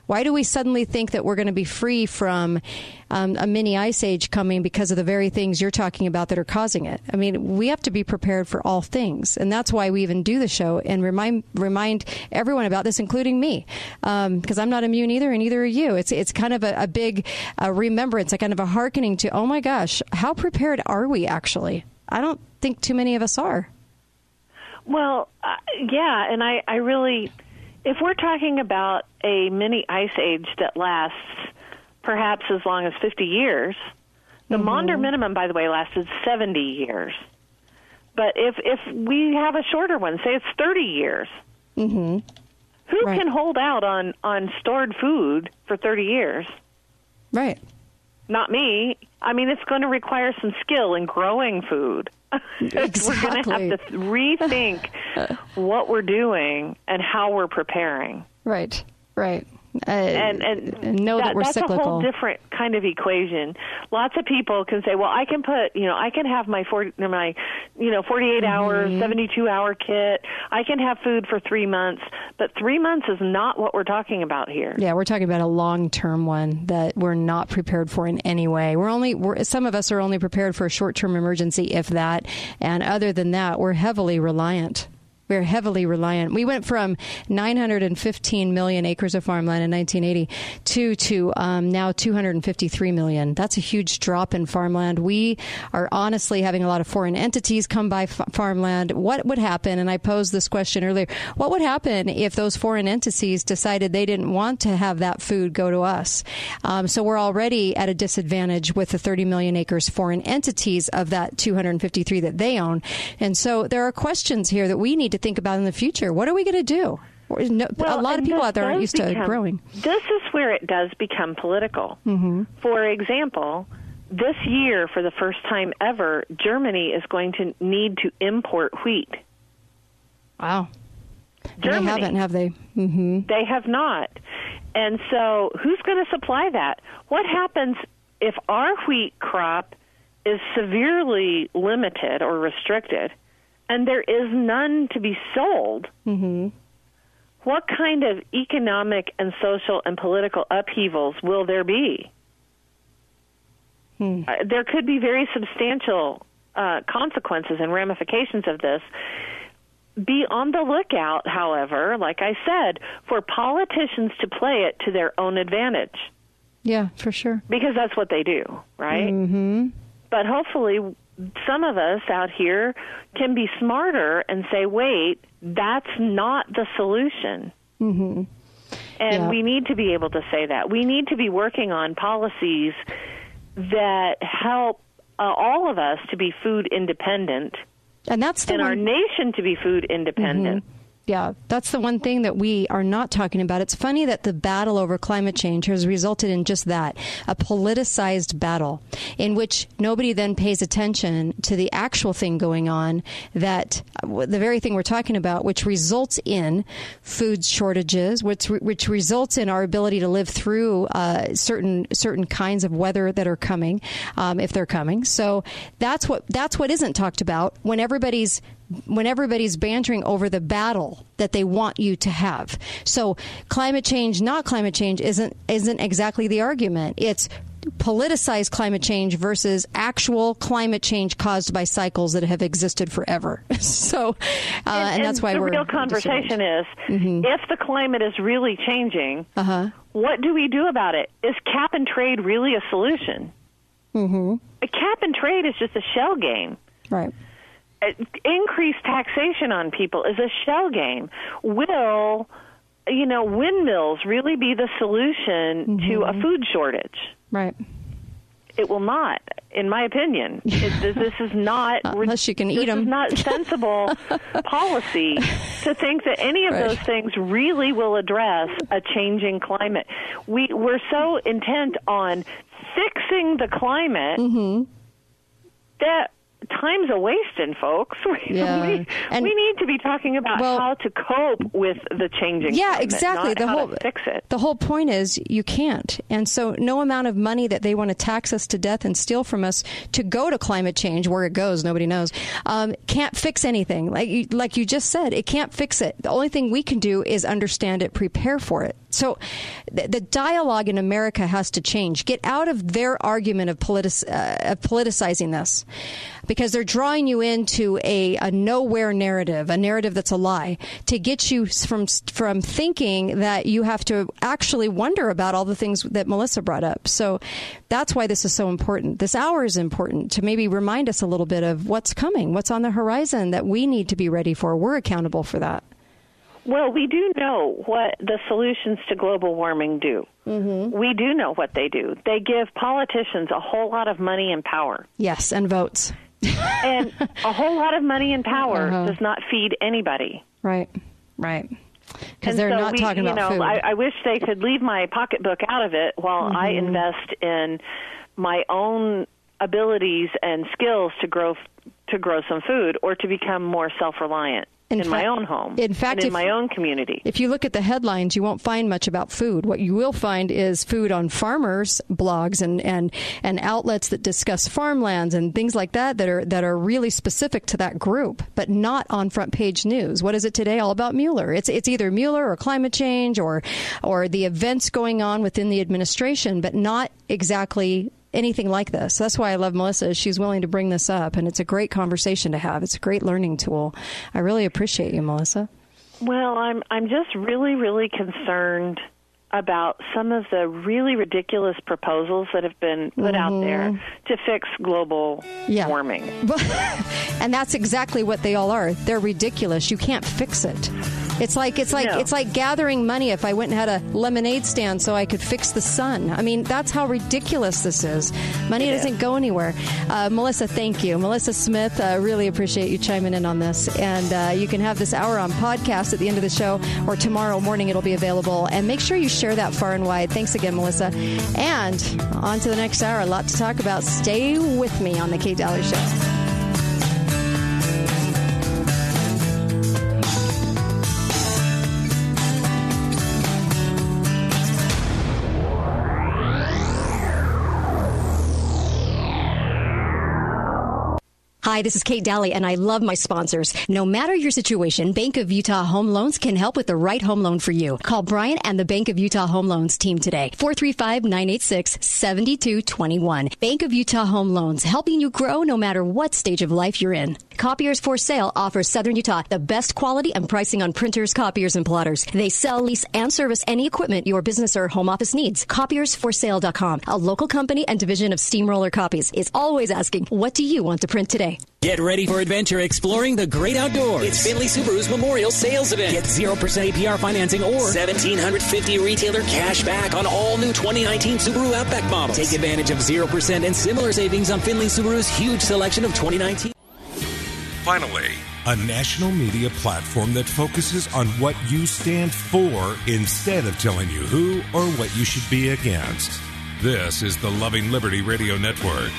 Why do we suddenly think that we're going to be free from um, a mini ice age coming because of the very things you're talking about that are causing it? I mean, we have to be prepared for all things. And that's why we even do the show and remind remind everyone about this, including me, because um, I'm not immune either, and neither are you. It's it's kind of a, a big uh, remembrance, a kind of a hearkening to, oh, my gosh, how prepared are we actually? I don't think too many of us are. Well, uh, yeah, and I, I really... If we're talking about a mini ice age that lasts perhaps as long as fifty years, the mm-hmm. Maunder Minimum, by the way, lasted seventy years. But if, if we have a shorter one, say it's thirty years, mm-hmm. who right. can hold out on, on stored food for thirty years? Right. Not me. I mean, it's going to require some skill in growing food. Exactly. We're going to have to rethink what we're doing and how we're preparing. Right, right. Uh, and, and know that, that we're that's cyclical. That's a whole different kind of equation. Lots of people can say, well, I can put, you know, I can have my, forty, my you know, forty-eight hour, mm-hmm. seventy-two hour kit. I can have food for three months. But three months is not what we're talking about here. Yeah, we're talking about a long-term one that we're not prepared for in any way. We're only, we're, some of us are only prepared for a short-term emergency, if that. And other than that, we're heavily reliant. We're heavily reliant. We went from nine hundred fifteen million acres of farmland in nineteen eighty to, to um, now two hundred fifty-three million. That's a huge drop in farmland. We are honestly having a lot of foreign entities come by f- farmland. What would happen? And I posed this question earlier. What would happen if those foreign entities decided they didn't want to have that food go to us? Um, so we're already at a disadvantage with the thirty million acres foreign entities of that two hundred fifty-three that they own. And so there are questions here that we need to think about in the future. What are we going to do? No, well, a lot of people out there aren't used become, to growing. This is where it does become political. Mm-hmm. For example, this year, for the first time ever, Germany is going to need to import wheat. Wow. Germany, they haven't, have they? Mm-hmm. They have not. And so who's going to supply that? What happens if our wheat crop is severely limited or restricted? And there is none to be sold, mm-hmm. what kind of economic and social and political upheavals will there be? Hmm. Uh, there could be very substantial uh, consequences and ramifications of this. Be on the lookout, however, like I said, for politicians to play it to their own advantage. Yeah, for sure. Because that's what they do, right? Mm-hmm. But hopefully... some of us out here can be smarter and say, wait, that's not the solution. Mm-hmm. And yeah. we need to be able to say that. We need to be working on policies that help uh, all of us to be food independent. And that's the and one... our nation to be food independent. Mm-hmm. Yeah, that's the one thing that we are not talking about. It's funny that the battle over climate change has resulted in just that, a politicized battle in which nobody then pays attention to the actual thing going on, that the very thing we're talking about, which results in food shortages, which which results in our ability to live through uh, certain certain kinds of weather that are coming, um, if they're coming. So that's what that's what isn't talked about when everybody's when everybody's bantering over the battle that they want you to have. So climate change, not climate change, isn't isn't exactly the argument. It's politicized climate change versus actual climate change caused by cycles that have existed forever. So, uh, and, and, and that's why the we're the real conversation is mm-hmm. if the climate is really changing, uh-huh. what do we do about it? Is cap and trade really a solution? Mm-hmm. A cap and trade is just a shell game, right? Increased taxation on people is a shell game. Will, you know, windmills really be the solution mm-hmm. to a food shortage? Right. It will not, in my opinion. It, this is not unless you can eat them. This is not sensible policy to think that any of right. those things really will address a changing climate. We we're so intent on fixing the climate mm-hmm. that time's a wasting, folks. Yeah. we, and, we need to be talking about well, how to cope with the changing yeah, climate, exactly. not the how whole, to fix it. The whole point is you can't. And so no amount of money that they want to tax us to death and steal from us to go to climate change, where it goes, nobody knows, um, can't fix anything. Like you, like you just said, it can't fix it. The only thing we can do is understand it, prepare for it. So th- the dialogue in America has to change. Get out of their argument of, politic- uh, of politicizing this, because they're drawing you into a, a nowhere narrative, a narrative that's a lie, to get you from from thinking that you have to actually wonder about all the things that Melissa brought up. So that's why this is so important. This hour is important to maybe remind us a little bit of what's coming, what's on the horizon that we need to be ready for. We're accountable for that. Well, we do know what the solutions to global warming do. Mm-hmm. We do know what they do. They give politicians a whole lot of money and power. Yes, and votes. And a whole lot of money and power uh-huh. does not feed anybody. Right, right. Because they're so not we, talking you about know, food. I, I wish they could leave my pocketbook out of it while mm-hmm. I invest in my own abilities and skills to grow to grow some food or to become more self-reliant. In, in fact, my own home, in fact, and in if, my own community. If you look at the headlines, you won't find much about food. What you will find is food on farmers' blogs and, and, and outlets that discuss farmlands and things like that that are that are really specific to that group, but not on front page news. What is it today all about Mueller? It's it's either Mueller or climate change or or the events going on within the administration, but not exactly anything like this. That's why I love Melissa. She's willing to bring this up, and it's a great conversation to have. It's a great learning tool. I really appreciate you, Melissa. Well, I'm I'm just really, really concerned about some of the really ridiculous proposals that have been put mm-hmm. out there to fix global yeah. warming. And that's exactly what they all are. They're ridiculous. You can't fix it. It's like it's like no. it's like gathering money if I went and had a lemonade stand so I could fix the sun. I mean, that's how ridiculous this is. Money it doesn't is. go anywhere. Uh, Melissa, thank you. Melissa Smith, uh, really appreciate you chiming in on this. And uh, you can have this hour on podcast at the end of the show, or tomorrow morning it'll be available. And make sure you share that far and wide. Thanks again, Melissa. And on to the next hour. A lot to talk about. Stay with me on The Kate Daly Show. Hi, this is Kate Daly, and I love my sponsors. No matter your situation, Bank of Utah Home Loans can help with the right home loan for you. Call Brian and the Bank of Utah Home Loans team today. four three five, nine eight six, seven two two one. Bank of Utah Home Loans, helping you grow no matter what stage of life you're in. Copiers for Sale offers Southern Utah the best quality and pricing on printers, copiers, and plotters. They sell, lease, and service any equipment your business or home office needs. copiers for sale dot com, a local company and division of Steamroller Copies, is always asking, what do you want to print today? Get ready for adventure exploring the great outdoors. It's Findlay Subaru's Memorial Sales Event. Get zero percent A P R financing or one thousand seven hundred fifty dollars retailer cash back on all new twenty nineteen Subaru Outback models. Take advantage of zero percent and similar savings on Findlay Subaru's huge selection of twenty nineteen. Finally, a national media platform that focuses on what you stand for instead of telling you who or what you should be against. This is the Loving Liberty Radio Network.